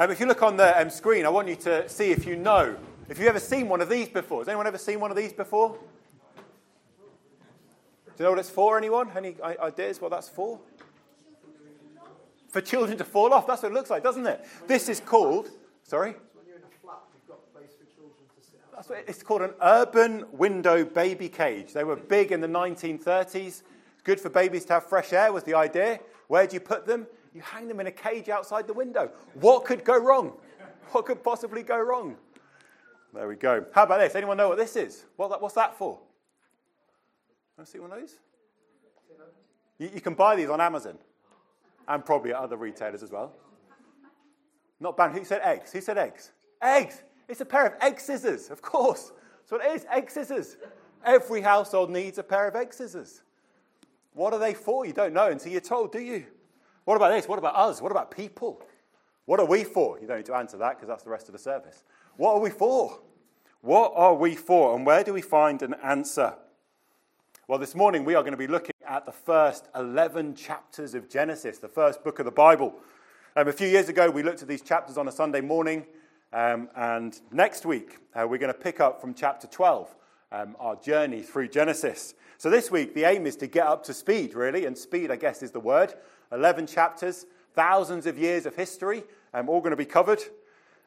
If you look on the screen, I want you to see if you know, if you've ever seen one of these before. Has anyone ever seen one of these before? Do you know what it's for, anyone? Any ideas what that's for? For children to fall off. That's what it looks like, doesn't it? This is called, sorry? When you're in a flat, you've got place for children to sit outside. That's what it's called, an urban window baby cage. They were big in the 1930s. Good for babies to have fresh air was the idea. Where do you put them? You hang them in a cage outside the window. What could go wrong? What could possibly go wrong? There we go. How about this? Anyone know what this is? What's that for? Can I see one of these? You can buy these on Amazon and probably at other retailers as well. Not bad. Who said eggs? Who said eggs? Eggs! It's a pair of egg scissors, of course. So it is egg scissors. Every household needs a pair of egg scissors. What are they for? You don't know until you're told, do you? What about this? What about us? What about people? What are we for? You don't need to answer that because that's the rest of the service. What are we for? What are we for? And where do we find an answer? Well, this morning we are going to be looking at the first 11 chapters of Genesis, the first book of the Bible. A few years ago we looked at these chapters on a Sunday morning. And next week we're going to pick up from chapter 12, our journey through Genesis. So this week the aim is to get up to speed, really. And speed, I guess, is the word. 11 chapters, thousands of years of history, all going to be covered.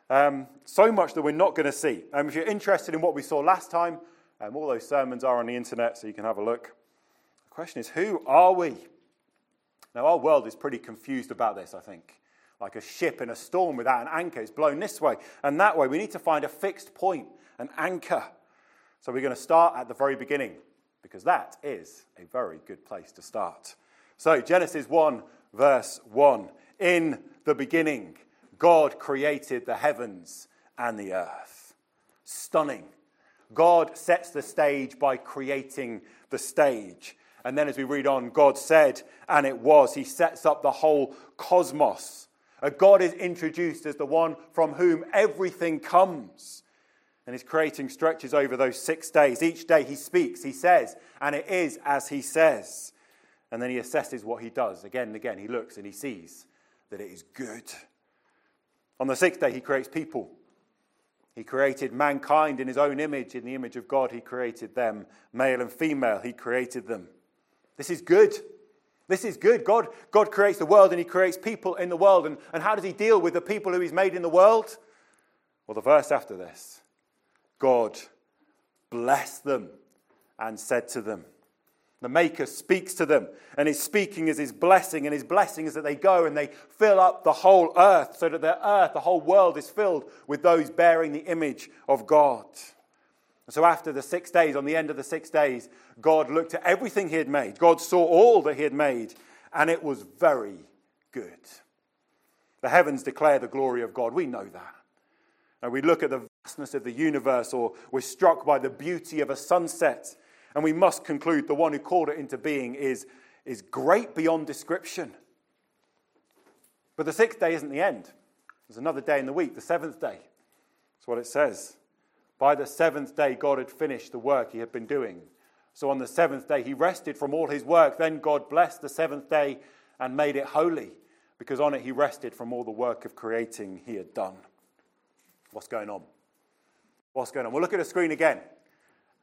So much that we're not going to see. If you're interested in what we saw last time, all those sermons are on the internet, so you can have a look. The question is, who are we? Now, our world is pretty confused about this, I think. Like a ship in a storm without an anchor. It's blown this way and that way. We need to find a fixed point, an anchor. So we're going to start at the very beginning, because that is a very good place to start. So Genesis 1, verse 1. In the beginning, God created the heavens and the earth. Stunning. God sets the stage by creating the stage. And then as we read on, God said, and it was. He sets up the whole cosmos. God is introduced as the one from whom everything comes. And his creating stretches over those 6 days. Each day he speaks, he says, and it is as he says. And then he assesses what he does. Again and again, he looks and he sees that it is good. On the sixth day, he creates people. He created mankind in his own image. In the image of God, he created them. Male and female, he created them. This is good. This is good. God creates the world and he creates people in the world. And how does he deal with the people who he's made in the world? Well, the verse after this. God blessed them and said to them. The Maker speaks to them, and his speaking is his blessing, and his blessing is that they go and they fill up the whole earth, so that the whole world is filled with those bearing the image of God. And so after the 6 days, on the end of the 6 days, God looked at everything he had made. God saw all that he had made, and it was very good. The heavens declare the glory of God. We know that. And we look at the vastness of the universe, or we're struck by the beauty of a sunset. And we must conclude the one who called it into being is great beyond description. But the sixth day isn't the end. There's another day in the week, the seventh day. That's what it says. By the seventh day, God had finished the work he had been doing. So on the seventh day, he rested from all his work. Then God blessed the seventh day and made it holy, because on it he rested from all the work of creating he had done. What's going on? What's going on? We'll look at the screen again.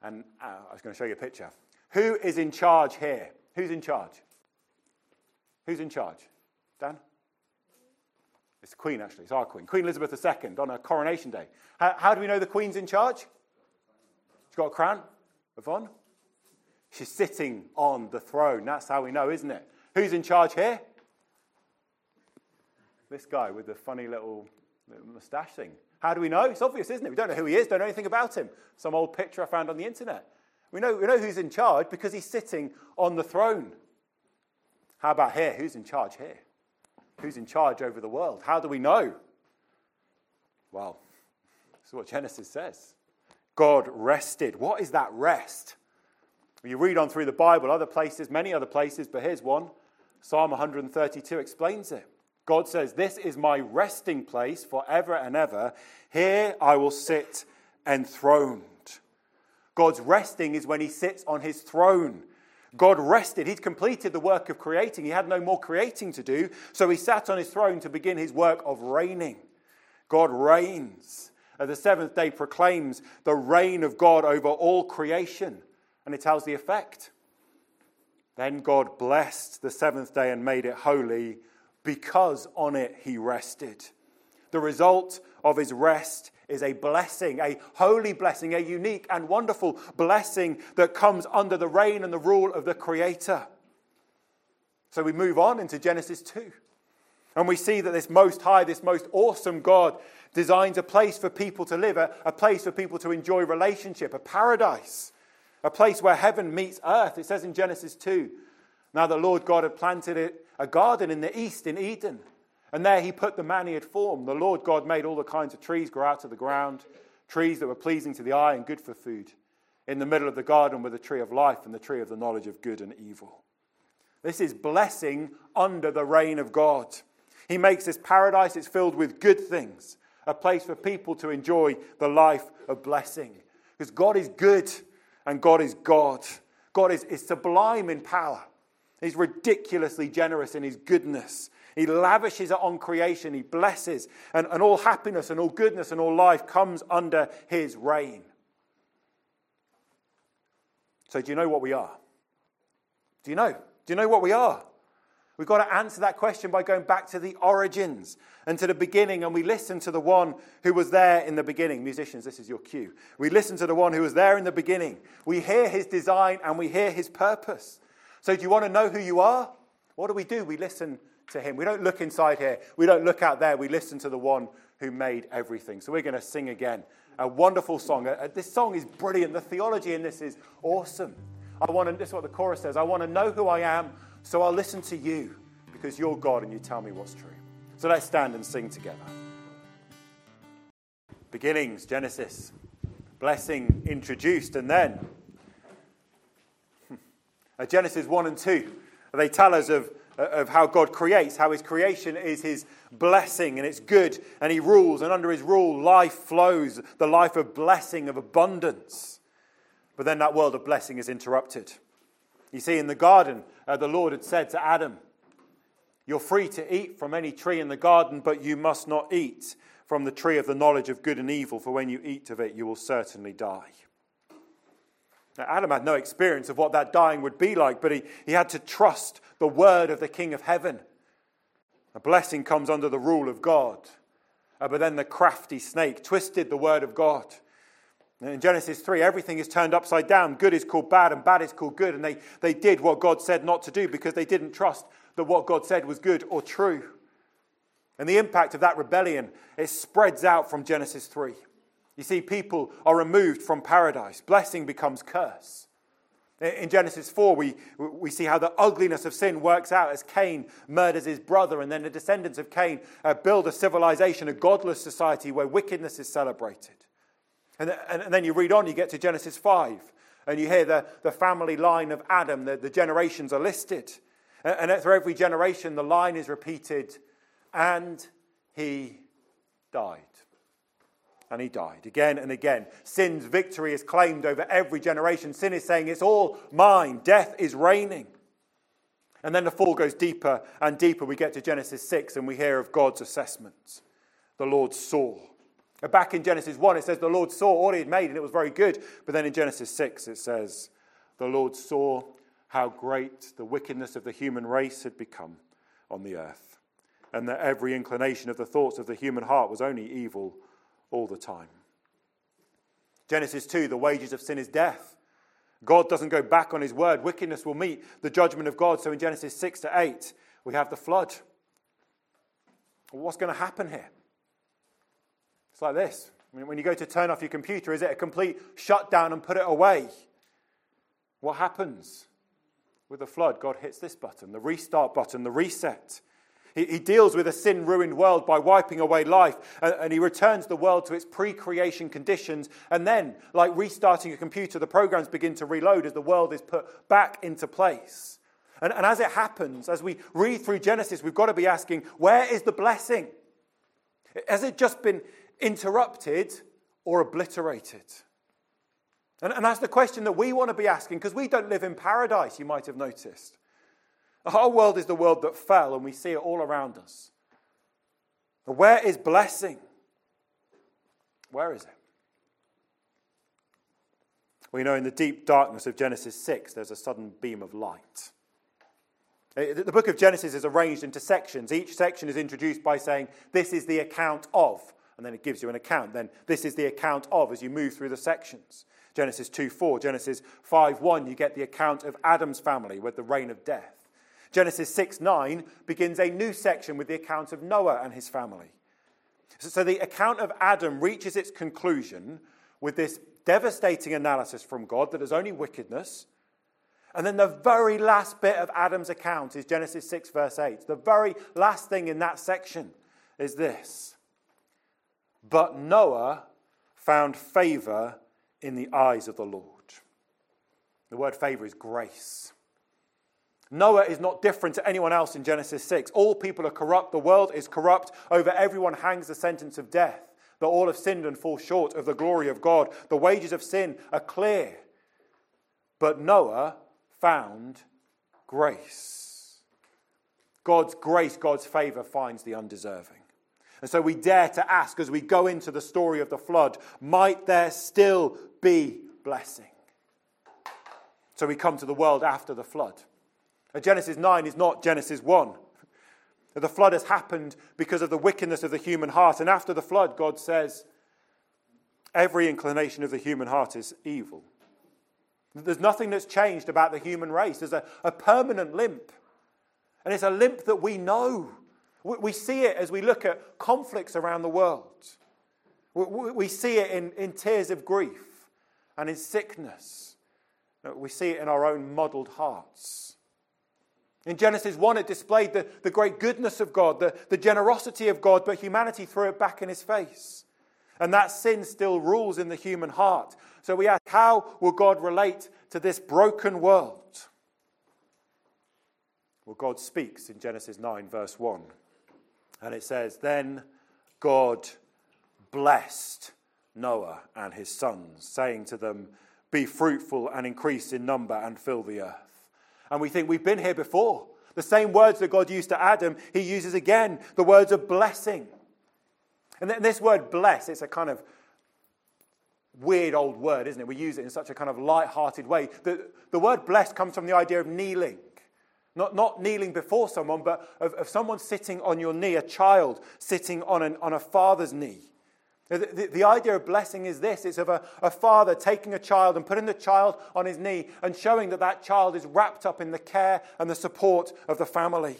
And I was going to show you a picture. Who is in charge here? Who's in charge? Who's in charge? Dan? It's the Queen, actually. It's our Queen. Queen Elizabeth II on her coronation day. How do we know the Queen's in charge? She's got a crown. Yvonne? She's sitting on the throne. That's how we know, isn't it? Who's in charge here? This guy with the funny little moustache thing. How do we know? It's obvious, isn't it? We don't know who he is, don't know anything about him. Some old picture I found on the internet. We know who's in charge because he's sitting on the throne. How about here? Who's in charge here? Who's in charge over the world? How do we know? Well, this is what Genesis says. God rested. What is that rest? You read on through the Bible, other places, many other places, but here's one. Psalm 132 explains it. God says, this is my resting place forever and ever. Here I will sit enthroned. God's resting is when he sits on his throne. God rested. He'd completed the work of creating. He had no more creating to do. So he sat on his throne to begin his work of reigning. God reigns. The seventh day proclaims the reign of God over all creation, and it tells the effect. Then God blessed the seventh day and made it holy, because on it he rested. The result of his rest is a blessing, a holy blessing, a unique and wonderful blessing that comes under the reign and the rule of the Creator. So we move on into Genesis 2. And we see that this most high, this most awesome God designs a place for people to live, a place for people to enjoy relationship, a paradise, a place where heaven meets earth. It says in Genesis 2, now the Lord God had planted a garden in the east in Eden. And there he put the man he had formed. The Lord God made all the kinds of trees grow out of the ground, trees that were pleasing to the eye and good for food. In the middle of the garden were the tree of life and the tree of the knowledge of good and evil. This is blessing under the reign of God. He makes this paradise, it's filled with good things, a place for people to enjoy the life of blessing. Because God is good and God is God. God is sublime in power. He's ridiculously generous in his goodness. He lavishes it on creation. He blesses. And all happiness and all goodness and all life comes under his reign. So do you know what we are? Do you know? Do you know what we are? We've got to answer that question by going back to the origins and to the beginning. And we listen to the one who was there in the beginning. Musicians, this is your cue. We listen to the one who was there in the beginning. We hear his design and we hear his purpose. So do you want to know who you are? What do? We listen to him. We don't look inside here. We don't look out there. We listen to the one who made everything. So we're going to sing again a wonderful song. This song is brilliant. The theology in this is awesome. This is what the chorus says. I want to know who I am, so I'll listen to you, because you're God and you tell me what's true. So let's stand and sing together. Beginnings, Genesis. Blessing introduced, and then Genesis 1 and 2. They tell us of how God creates, how his creation is his blessing and it's good and he rules, and under his rule life flows, the life of blessing, of abundance. But then that world of blessing is interrupted. You see, in the garden, the Lord had said to Adam, you're free to eat from any tree in the garden, but you must not eat from the tree of the knowledge of good and evil, for when you eat of it, you will certainly die. Now, Adam had no experience of what that dying would be like, but he had to trust the word of the King of Heaven. A blessing comes under the rule of God. But then the crafty snake twisted the word of God. And in Genesis 3, everything is turned upside down. Good is called bad and bad is called good. And they did what God said not to do because they didn't trust that what God said was good or true. And the impact of that rebellion, it spreads out from Genesis 3. You see, people are removed from paradise. Blessing becomes curse. In Genesis 4, we see how the ugliness of sin works out as Cain murders his brother, and then the descendants of Cain build a civilization, a godless society where wickedness is celebrated. And then you read on, you get to Genesis 5, and you hear the family line of Adam, the generations are listed. And through every generation, the line is repeated, and he died. And he died again and again. Sin's victory is claimed over every generation. Sin is saying, it's all mine. Death is reigning. And then the fall goes deeper and deeper. We get to Genesis 6 and we hear of God's assessment. The Lord saw. Back in Genesis 1, it says the Lord saw all he had made and it was very good. But then in Genesis 6, it says the Lord saw how great the wickedness of the human race had become on the earth, and that every inclination of the thoughts of the human heart was only evil all the time. Genesis 2, the wages of sin is death. God doesn't go back on his word. Wickedness will meet the judgment of God. So in Genesis 6 to 8, we have the flood. What's going to happen here? It's like this. When you go to turn off your computer, is it a complete shutdown and put it away? What happens with the flood? God hits this button, the restart button, the reset. He deals with a sin-ruined world by wiping away life, and he returns the world to its pre-creation conditions. And then, like restarting a computer, the programs begin to reload as the world is put back into place. And as it happens, as we read through Genesis, we've got to be asking, where is the blessing? Has it just been interrupted or obliterated? And that's the question that we want to be asking, because we don't live in paradise, you might have noticed. Our world is the world that fell, and we see it all around us. Where is blessing? Where is it? We know in the deep darkness of Genesis 6, there's a sudden beam of light. The book of Genesis is arranged into sections. Each section is introduced by saying, this is the account of, and then it gives you an account. Then this is the account of as you move through the sections. Genesis 2:4, Genesis 5:1, you get the account of Adam's family with the reign of death. Genesis 6:9 begins a new section with the account of Noah and his family. So the account of Adam reaches its conclusion with this devastating analysis from God that there's only wickedness. And then the very last bit of Adam's account is Genesis 6, verse 8. The very last thing in that section is this. But Noah found favor in the eyes of the Lord. The word favor is grace. Noah is not different to anyone else in Genesis 6. All people are corrupt. The world is corrupt. Over everyone hangs the sentence of death. That all have sinned and fall short of the glory of God. The wages of sin are clear. But Noah found grace. God's grace, God's favor finds the undeserving. And so we dare to ask as we go into the story of the flood, might there still be blessing? So we come to the world after the flood. Genesis 9 is not Genesis 1. The flood has happened because of the wickedness of the human heart. And after the flood, God says, every inclination of the human heart is evil. There's nothing that's changed about the human race. There's a permanent limp. And it's a limp that we know. We see it as we look at conflicts around the world. We see it in tears of grief and in sickness. We see it in our own muddled hearts. In Genesis 1, it displayed the great goodness of God, the generosity of God, but humanity threw it back in his face. And that sin still rules in the human heart. So we ask, how will God relate to this broken world? Well, God speaks in Genesis 9, verse 1. And it says, then God blessed Noah and his sons, saying to them, be fruitful and increase in number and fill the earth. And we think we've been here before. The same words that God used to Adam, he uses again, the words of blessing. And this word bless, it's a kind of weird old word, isn't it? We use it in such a kind of light-hearted way. The word bless comes from the idea of kneeling. Not kneeling before someone, but of someone sitting on your knee, a child sitting on a father's knee. The idea of blessing is this. It's of a father taking a child and putting the child on his knee and showing that child is wrapped up in the care and the support of the family.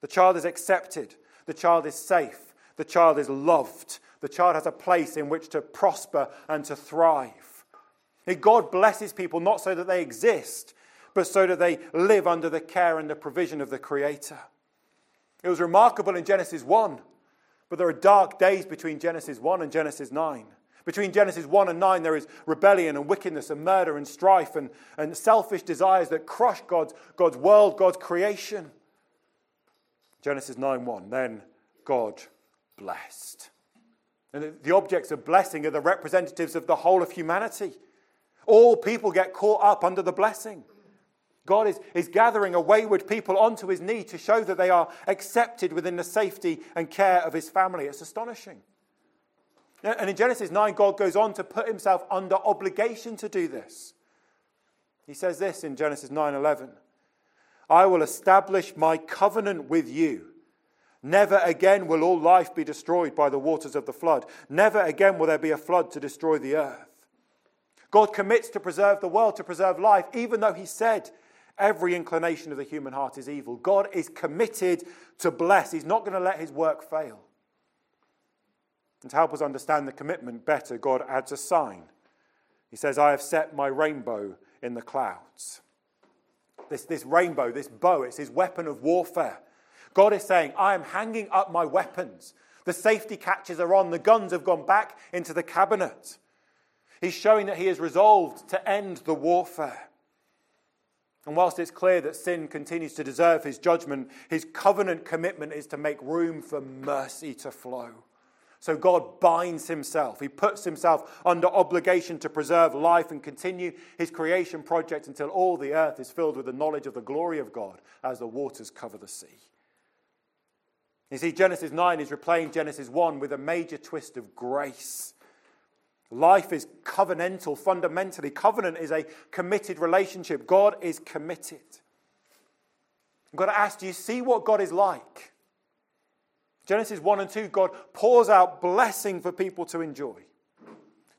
The child is accepted. The child is safe. The child is loved. The child has a place in which to prosper and to thrive. God blesses people not so that they exist, but so that they live under the care and the provision of the Creator. It was remarkable in Genesis 1. But there are dark days between Genesis 1 and Genesis 9. Between Genesis 1 and 9, there is rebellion and wickedness and murder and strife and selfish desires that crush God's world, God's creation. Genesis 9:1, then God blessed. And the objects of blessing are the representatives of the whole of humanity. All people get caught up under the blessing. God is gathering a wayward people onto his knee to show that they are accepted within the safety and care of his family. It's astonishing. And in Genesis 9, God goes on to put himself under obligation to do this. He says this in Genesis 9:11, I will establish my covenant with you. Never again will all life be destroyed by the waters of the flood. Never again will there be a flood to destroy the earth. God commits to preserve the world, to preserve life, even though he said, every inclination of the human heart is evil. God is committed to bless. He's not going to let his work fail. And to help us understand the commitment better, God adds a sign. He says, I have set my rainbow in the clouds. This rainbow, this bow, it's his weapon of warfare. God is saying, I am hanging up my weapons. The safety catches are on. The guns have gone back into the cabinet. He's showing that he is resolved to end the warfare. And whilst it's clear that sin continues to deserve his judgment, his covenant commitment is to make room for mercy to flow. So God binds himself. He puts himself under obligation to preserve life and continue his creation project until all the earth is filled with the knowledge of the glory of God as the waters cover the sea. You see, Genesis 9 is replaying Genesis 1 with a major twist of grace. Life is covenantal, fundamentally. Covenant is a committed relationship. God is committed. I've got to ask, do you see what God is like? Genesis 1 and 2, God pours out blessing for people to enjoy.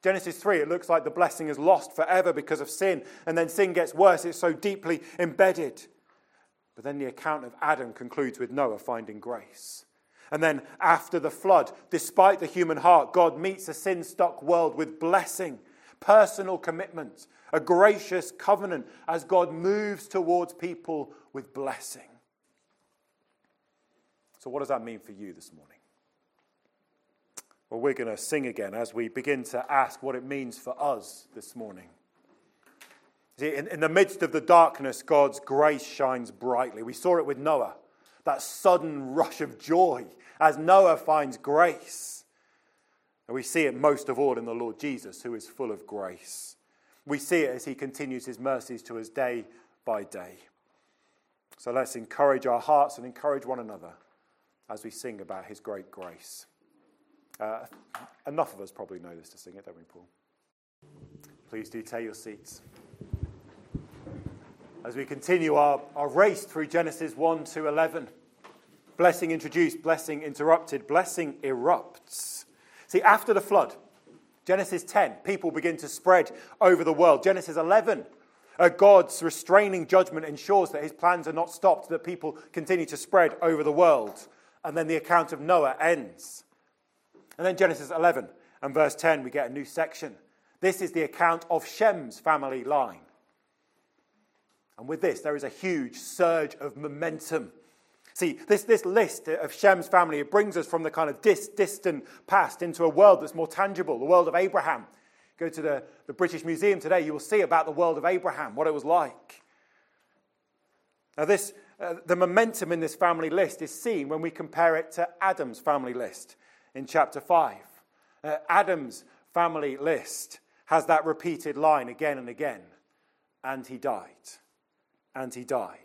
Genesis 3, it looks like the blessing is lost forever because of sin. And then sin gets worse. It's so deeply embedded. But then the account of Adam concludes with Noah finding grace. And then after the flood, despite the human heart, God meets a sin-stuck world with blessing, personal commitment, a gracious covenant as God moves towards people with blessing. So what does that mean for you this morning? Well, we're going to sing again as we begin to ask what it means for us this morning. See, in the midst of the darkness, God's grace shines brightly. We saw it with Noah, that sudden rush of joy as Noah finds grace. And we see it most of all in the Lord Jesus, who is full of grace. We see it as he continues his mercies to us day by day. So let's encourage our hearts and encourage one another as we sing about his great grace. Enough of us probably know this to sing it, don't we, Paul? Please do take your seats. As we continue our race through Genesis 1 to 11. Blessing introduced, blessing interrupted, blessing erupts. See, after the flood, Genesis 10, people begin to spread over the world. Genesis 11, God's restraining judgment ensures that his plans are not stopped, that people continue to spread over the world. And then the account of Noah ends. And then Genesis 11 and verse 10, we get a new section. This is the account of Shem's family line. And with this, there is a huge surge of momentum. See, this list of Shem's family, it brings us from the kind of distant past into a world that's more tangible, the world of Abraham. Go to the British Museum today, you will see about the world of Abraham, what it was like. Now the momentum in this family list is seen when we compare it to Adam's family list in chapter 5. Adam's family list has that repeated line again and again. And he died. And he died.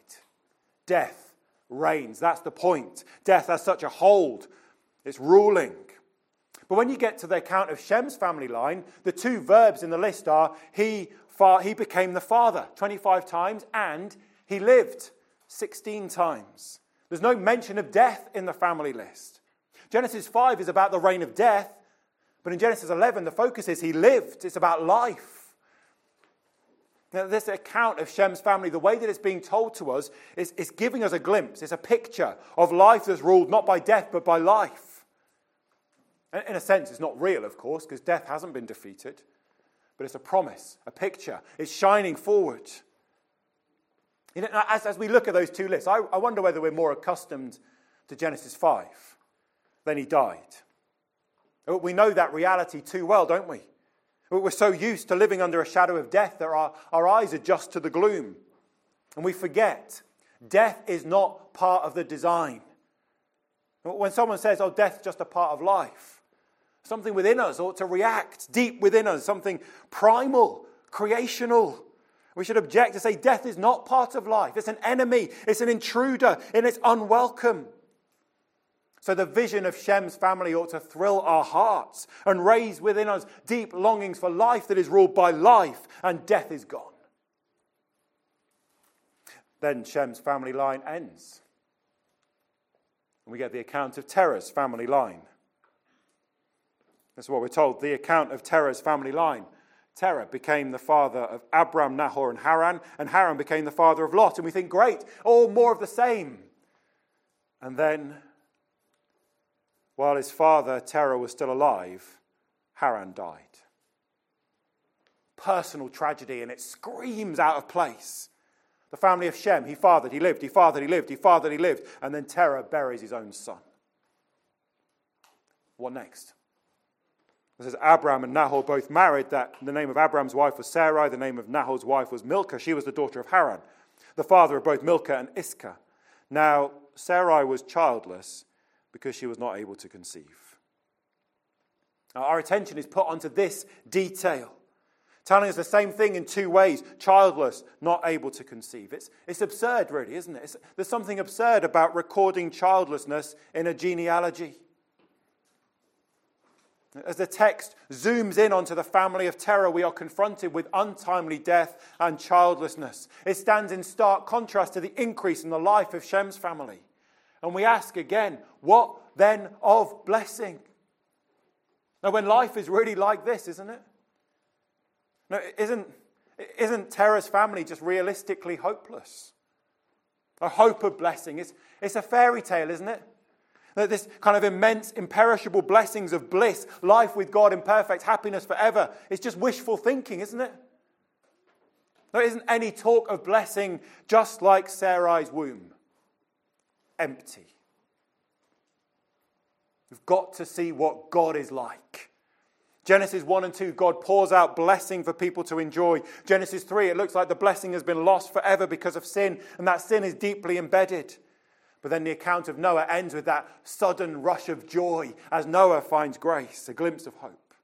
Death reigns. That's the point. Death has such a hold. It's ruling. But when you get to the account of Shem's family line, the two verbs in the list are he became the father 25 times and he lived 16 times. There's no mention of death in the family list. Genesis 5 is about the reign of death, but in Genesis 11 the focus is he lived. It's about life. Now, this account of Shem's family, the way that it's being told to us, is giving us a glimpse. It's a picture of life that's ruled not by death, but by life. And in a sense, it's not real, of course, because death hasn't been defeated. But it's a promise, a picture. It's shining forward. You know, as we look at those two lists, I wonder whether we're more accustomed to Genesis 5 than he died. We know that reality too well, don't we? We're so used to living under a shadow of death that our eyes adjust to the gloom. And we forget death is not part of the design. When someone says, oh, death's just a part of life, something within us ought to react, deep within us, something primal, creational. We should object to say death is not part of life. It's an enemy. It's an intruder. And it's unwelcome. So the vision of Shem's family ought to thrill our hearts and raise within us deep longings for life that is ruled by life, and death is gone. Then Shem's family line ends. And we get the account of Terah's family line. That's what we're told, the account of Terah's family line. Terah became the father of Abram, Nahor, and Haran became the father of Lot. And we think, great, all more of the same. And then, while his father, Terah, was still alive, Haran died. Personal tragedy, and it screams out of place. The family of Shem, he fathered, he lived, he fathered, he lived, he fathered, he lived, and then Terah buries his own son. What next? It says Abram and Nahor both married. That the name of Abram's wife was Sarai, the name of Nahor's wife was Milcah. She was the daughter of Haran, the father of both Milcah and Iscah. Now, Sarai was childless, because she was not able to conceive. Now, our attention is put onto this detail, telling us the same thing in two ways: childless, not able to conceive. It's absurd, really, isn't it? There's something absurd about recording childlessness in a genealogy. As the text zooms in onto the family of Terah, we are confronted with untimely death and childlessness. It stands in stark contrast to the increase in the life of Shem's family. And we ask again, what then of blessing? Now, when life is really like this, isn't it? No, isn't Terah's family just realistically hopeless? A hope of blessing. It's a fairy tale, isn't it? That this kind of immense, imperishable blessings of bliss, life with God in perfect happiness forever, it's just wishful thinking, isn't it? There isn't any talk of blessing, just like Sarai's womb. Empty. We've got to see what God is like. Genesis 1 and 2, God pours out blessing for people to enjoy. Genesis 3, it looks like the blessing has been lost forever because of sin, and that sin is deeply embedded. But then the account of Noah ends with that sudden rush of joy as Noah finds grace, a glimpse of hope.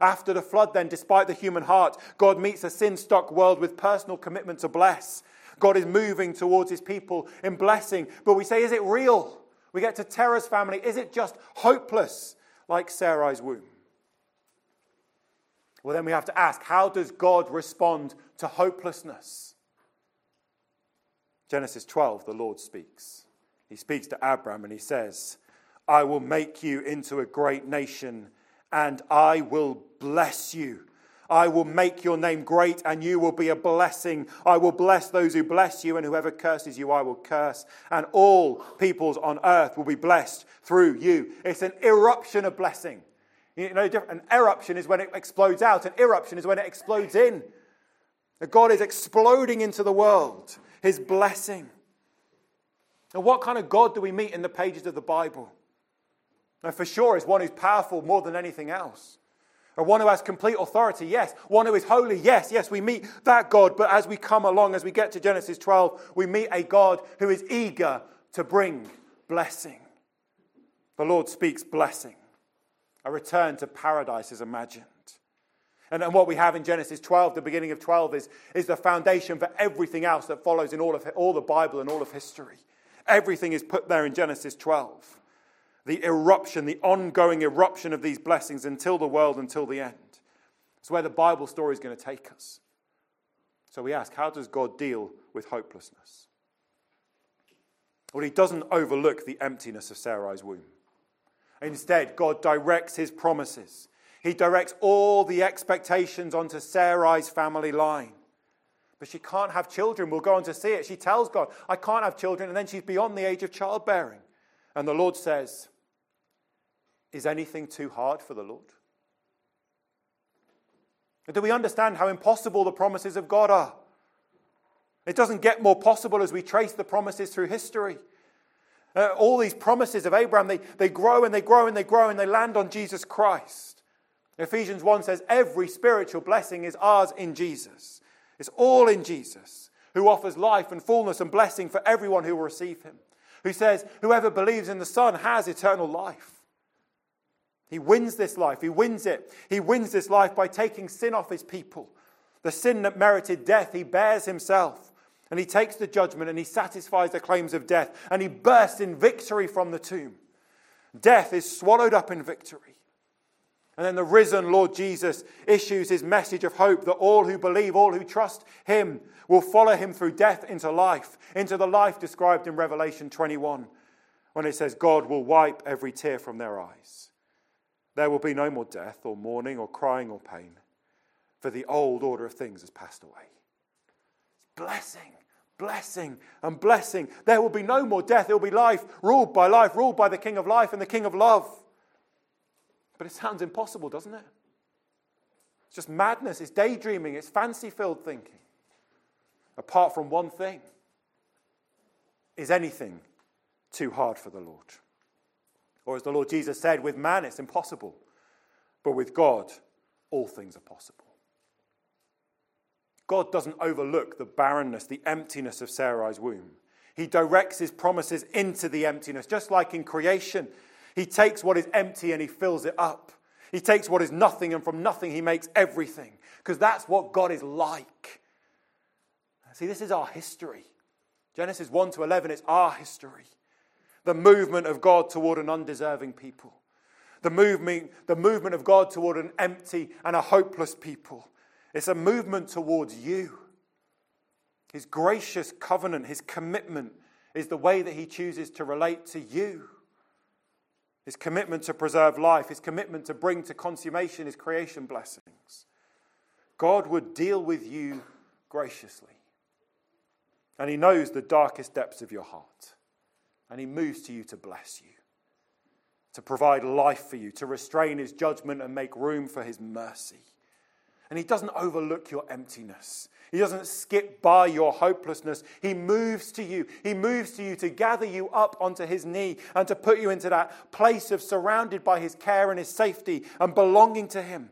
After the flood then, despite the human heart, God meets a sin-struck world with personal commitment to bless. God is moving towards his people in blessing. But we say, is it real? We get to Terah's family. Is it just hopeless like Sarai's womb? Well, then we have to ask, how does God respond to hopelessness? Genesis 12, the Lord speaks. He speaks to Abram and he says, I will make you into a great nation and I will bless you. I will make your name great and you will be a blessing. I will bless those who bless you and whoever curses you I will curse. And all peoples on earth will be blessed through you. It's an eruption of blessing. You know, an eruption is when it explodes out. An eruption is when it explodes in. God is exploding into the world. His blessing. And what kind of God do we meet in the pages of the Bible? Now, for sure, is one who's powerful more than anything else. Or one who has complete authority, yes. One who is holy, yes. Yes, we meet that God. But as we come along, as we get to Genesis 12, we meet a God who is eager to bring blessing. The Lord speaks blessing. A return to paradise is imagined. And what we have in Genesis 12, the beginning of 12, is the foundation for everything else that follows in all the Bible and all of history. Everything is put there in Genesis 12. The eruption, the ongoing eruption of these blessings until the world, until the end. It's where the Bible story is going to take us. So we ask, how does God deal with hopelessness? Well, he doesn't overlook the emptiness of Sarai's womb. Instead, God directs his promises. He directs all the expectations onto Sarai's family line. But she can't have children. We'll go on to see it. She tells God, I can't have children. And then she's beyond the age of childbearing. And the Lord says, is anything too hard for the Lord? Do we understand how impossible the promises of God are? It doesn't get more possible as we trace the promises through history. All these promises of Abraham, they grow and they grow and they grow and they land on Jesus Christ. Ephesians 1 says, every spiritual blessing is ours in Jesus. It's all in Jesus, who offers life and fullness and blessing for everyone who will receive him. Who says, whoever believes in the Son has eternal life. He wins this life. He wins it. He wins this life by taking sin off his people. The sin that merited death, he bears himself. And he takes the judgment and he satisfies the claims of death. And he bursts in victory from the tomb. Death is swallowed up in victory. And then the risen Lord Jesus issues his message of hope that all who believe, all who trust him will follow him through death into life, into the life described in Revelation 21, when it says God will wipe every tear from their eyes. There will be no more death or mourning or crying or pain, for the old order of things has passed away. Blessing, blessing and blessing. There will be no more death. There will be life, ruled by the King of life and the King of love. But it sounds impossible, doesn't it? It's just madness, it's daydreaming, it's fancy-filled thinking. Apart from one thing, is anything too hard for the Lord? Or as the Lord Jesus said, with man it's impossible, but with God all things are possible. God doesn't overlook the barrenness, the emptiness of Sarai's womb. He directs his promises into the emptiness, just like in creation. He takes what is empty and he fills it up. He takes what is nothing and from nothing he makes everything. Because that's what God is like. See, this is our history. Genesis 1 to 11, it's our history. The movement of God toward an undeserving people. the movement of God toward an empty and a hopeless people. It's a movement towards you. His gracious covenant, his commitment is the way that he chooses to relate to you. His commitment to preserve life, his commitment to bring to consummation his creation blessings. God would deal with you graciously. And he knows the darkest depths of your heart. And he moves to you to bless you, to provide life for you, to restrain his judgment and make room for his mercy. And he doesn't overlook your emptiness. He doesn't skip by your hopelessness. He moves to you. He moves to you to gather you up onto his knee and to put you into that place of surrounded by his care and his safety and belonging to him.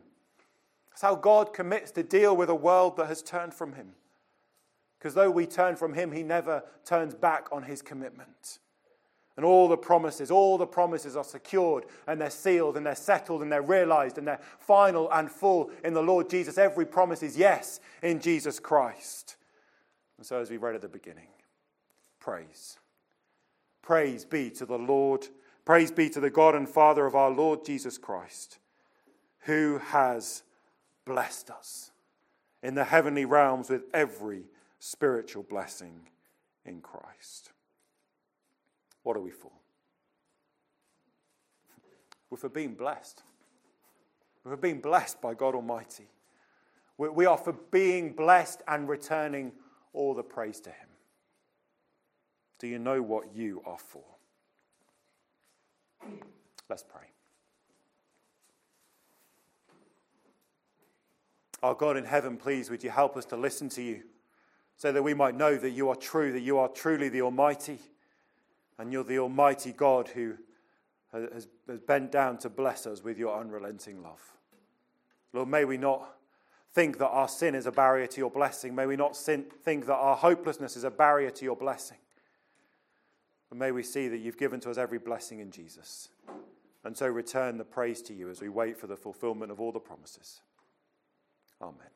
That's how God commits to deal with a world that has turned from him. Because though we turn from him, he never turns back on his commitment. And all the promises are secured and they're sealed and they're settled and they're realized and they're final and full in the Lord Jesus. Every promise is yes in Jesus Christ. And so as we read at the beginning, praise. Praise be to the Lord. Praise be to the God and Father of our Lord Jesus Christ, who has blessed us in the heavenly realms with every spiritual blessing in Christ. What are we for? We're for being blessed. We're for being blessed by God Almighty. We are for being blessed and returning all the praise to him. Do you know what you are for? Let's pray. Our God in heaven, please, would you help us to listen to you so that we might know that you are true, that you are truly the Almighty. And you're the Almighty God who has bent down to bless us with your unrelenting love. Lord, may we not think that our sin is a barrier to your blessing. May we not think that our hopelessness is a barrier to your blessing. But may we see that you've given to us every blessing in Jesus. And so return the praise to you as we wait for the fulfillment of all the promises. Amen.